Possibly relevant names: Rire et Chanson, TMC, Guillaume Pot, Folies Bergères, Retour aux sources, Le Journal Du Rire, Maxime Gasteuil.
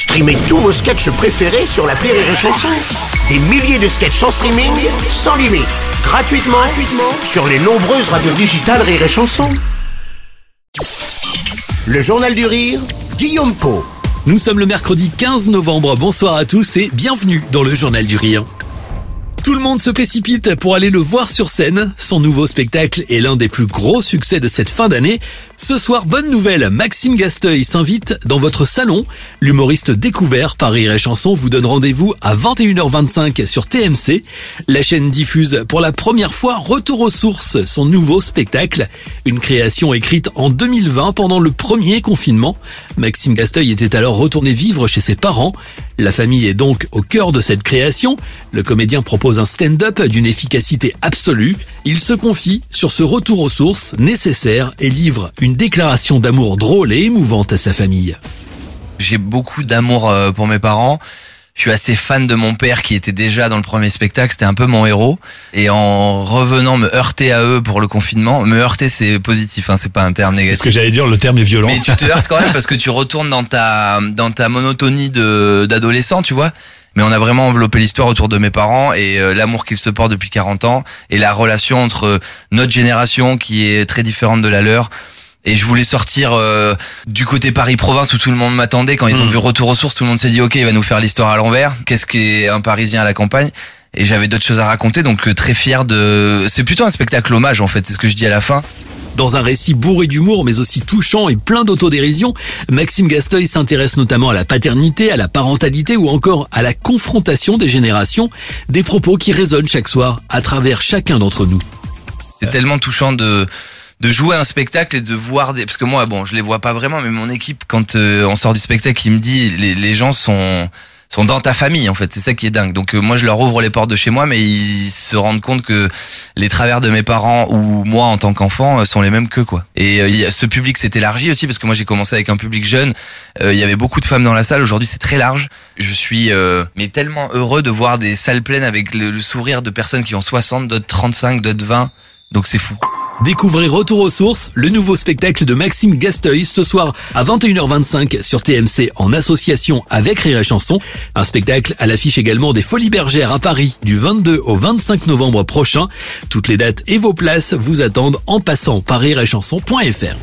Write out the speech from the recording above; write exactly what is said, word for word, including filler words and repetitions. Streamez tous vos sketchs préférés sur l'appli Rire et Chanson. Des milliers de sketchs en streaming, sans limite, gratuitement, gratuitement sur les nombreuses radios digitales Rire et Chanson. Le Journal du Rire, Guillaume Pot. Nous sommes le mercredi quinze novembre, bonsoir à tous et bienvenue dans le Journal du Rire. Tout le monde se précipite pour aller le voir sur scène. Son nouveau spectacle est l'un des plus gros succès de cette fin d'année. Ce soir, bonne nouvelle, Maxime Gasteuil s'invite dans votre salon. L'humoriste découvert par Rire et Chanson vous donne rendez-vous à vingt et une heures vingt-cinq sur T M C. La chaîne diffuse pour la première fois Retour aux sources, son nouveau spectacle. Une création écrite en deux mille vingt pendant le premier confinement. Maxime Gasteuil était alors retourné vivre chez ses parents. La famille est donc au cœur de cette création. Le comédien propose un stand-up d'une efficacité absolue. Il se confie sur ce retour aux sources nécessaire et livre une déclaration d'amour drôle et émouvante à sa famille. J'ai beaucoup d'amour pour mes parents. Je suis assez fan de mon père qui était déjà dans le premier spectacle, c'était un peu mon héros. Et en revenant me heurter à eux pour le confinement, me heurter c'est positif, hein, c'est pas un terme négatif. C'est ce que j'allais dire, le terme est violent. Mais tu te heurtes quand même parce que tu retournes dans ta, dans ta monotonie de, d'adolescent, tu vois. Mais on a vraiment enveloppé l'histoire autour de mes parents et euh, l'amour qu'ils se portent depuis quarante ans et la relation entre euh, notre génération qui est très différente de la leur. Et je voulais sortir euh, du côté Paris-Province où tout le monde m'attendait. Quand ils ont mmh. vu Retour aux sources, tout le monde s'est dit « Ok, il va nous faire l'histoire à l'envers. Qu'est-ce qu'est un Parisien à la campagne ?» Et j'avais d'autres choses à raconter, donc euh, très fier de... C'est plutôt un spectacle hommage en fait, c'est ce que je dis à la fin. Dans un récit bourré d'humour mais aussi touchant et plein d'autodérision, Maxime Gasteuil s'intéresse notamment à la paternité, à la parentalité ou encore à la confrontation des générations, des propos qui résonnent chaque soir à travers chacun d'entre nous. C'est tellement touchant de, de jouer à un spectacle et de voir des... Parce que moi, bon, je les vois pas vraiment, mais mon équipe, quand euh, on sort du spectacle, il me dit les, les gens sont... sont dans ta famille en fait, c'est ça qui est dingue. Donc euh, moi je leur ouvre les portes de chez moi, mais ils se rendent compte que les travers de mes parents ou moi en tant qu'enfant euh, sont les mêmes qu'eux quoi. Et euh, ce public s'est élargi aussi parce que moi j'ai commencé avec un public jeune, il euh, y avait beaucoup de femmes dans la salle, aujourd'hui c'est très large. Je suis euh, mais tellement heureux de voir des salles pleines avec le, le sourire de personnes qui ont soixante, d'autres trente-cinq, d'autres vingt, donc c'est fou. Découvrez Retour aux sources, le nouveau spectacle de Maxime Gasteuil, ce soir à vingt et une heures vingt-cinq sur T M C en association avec Rire et Chanson. Un spectacle à l'affiche également des Folies Bergères à Paris du vingt-deux au vingt-cinq novembre prochain. Toutes les dates et vos places vous attendent en passant par rire et chanson point f r.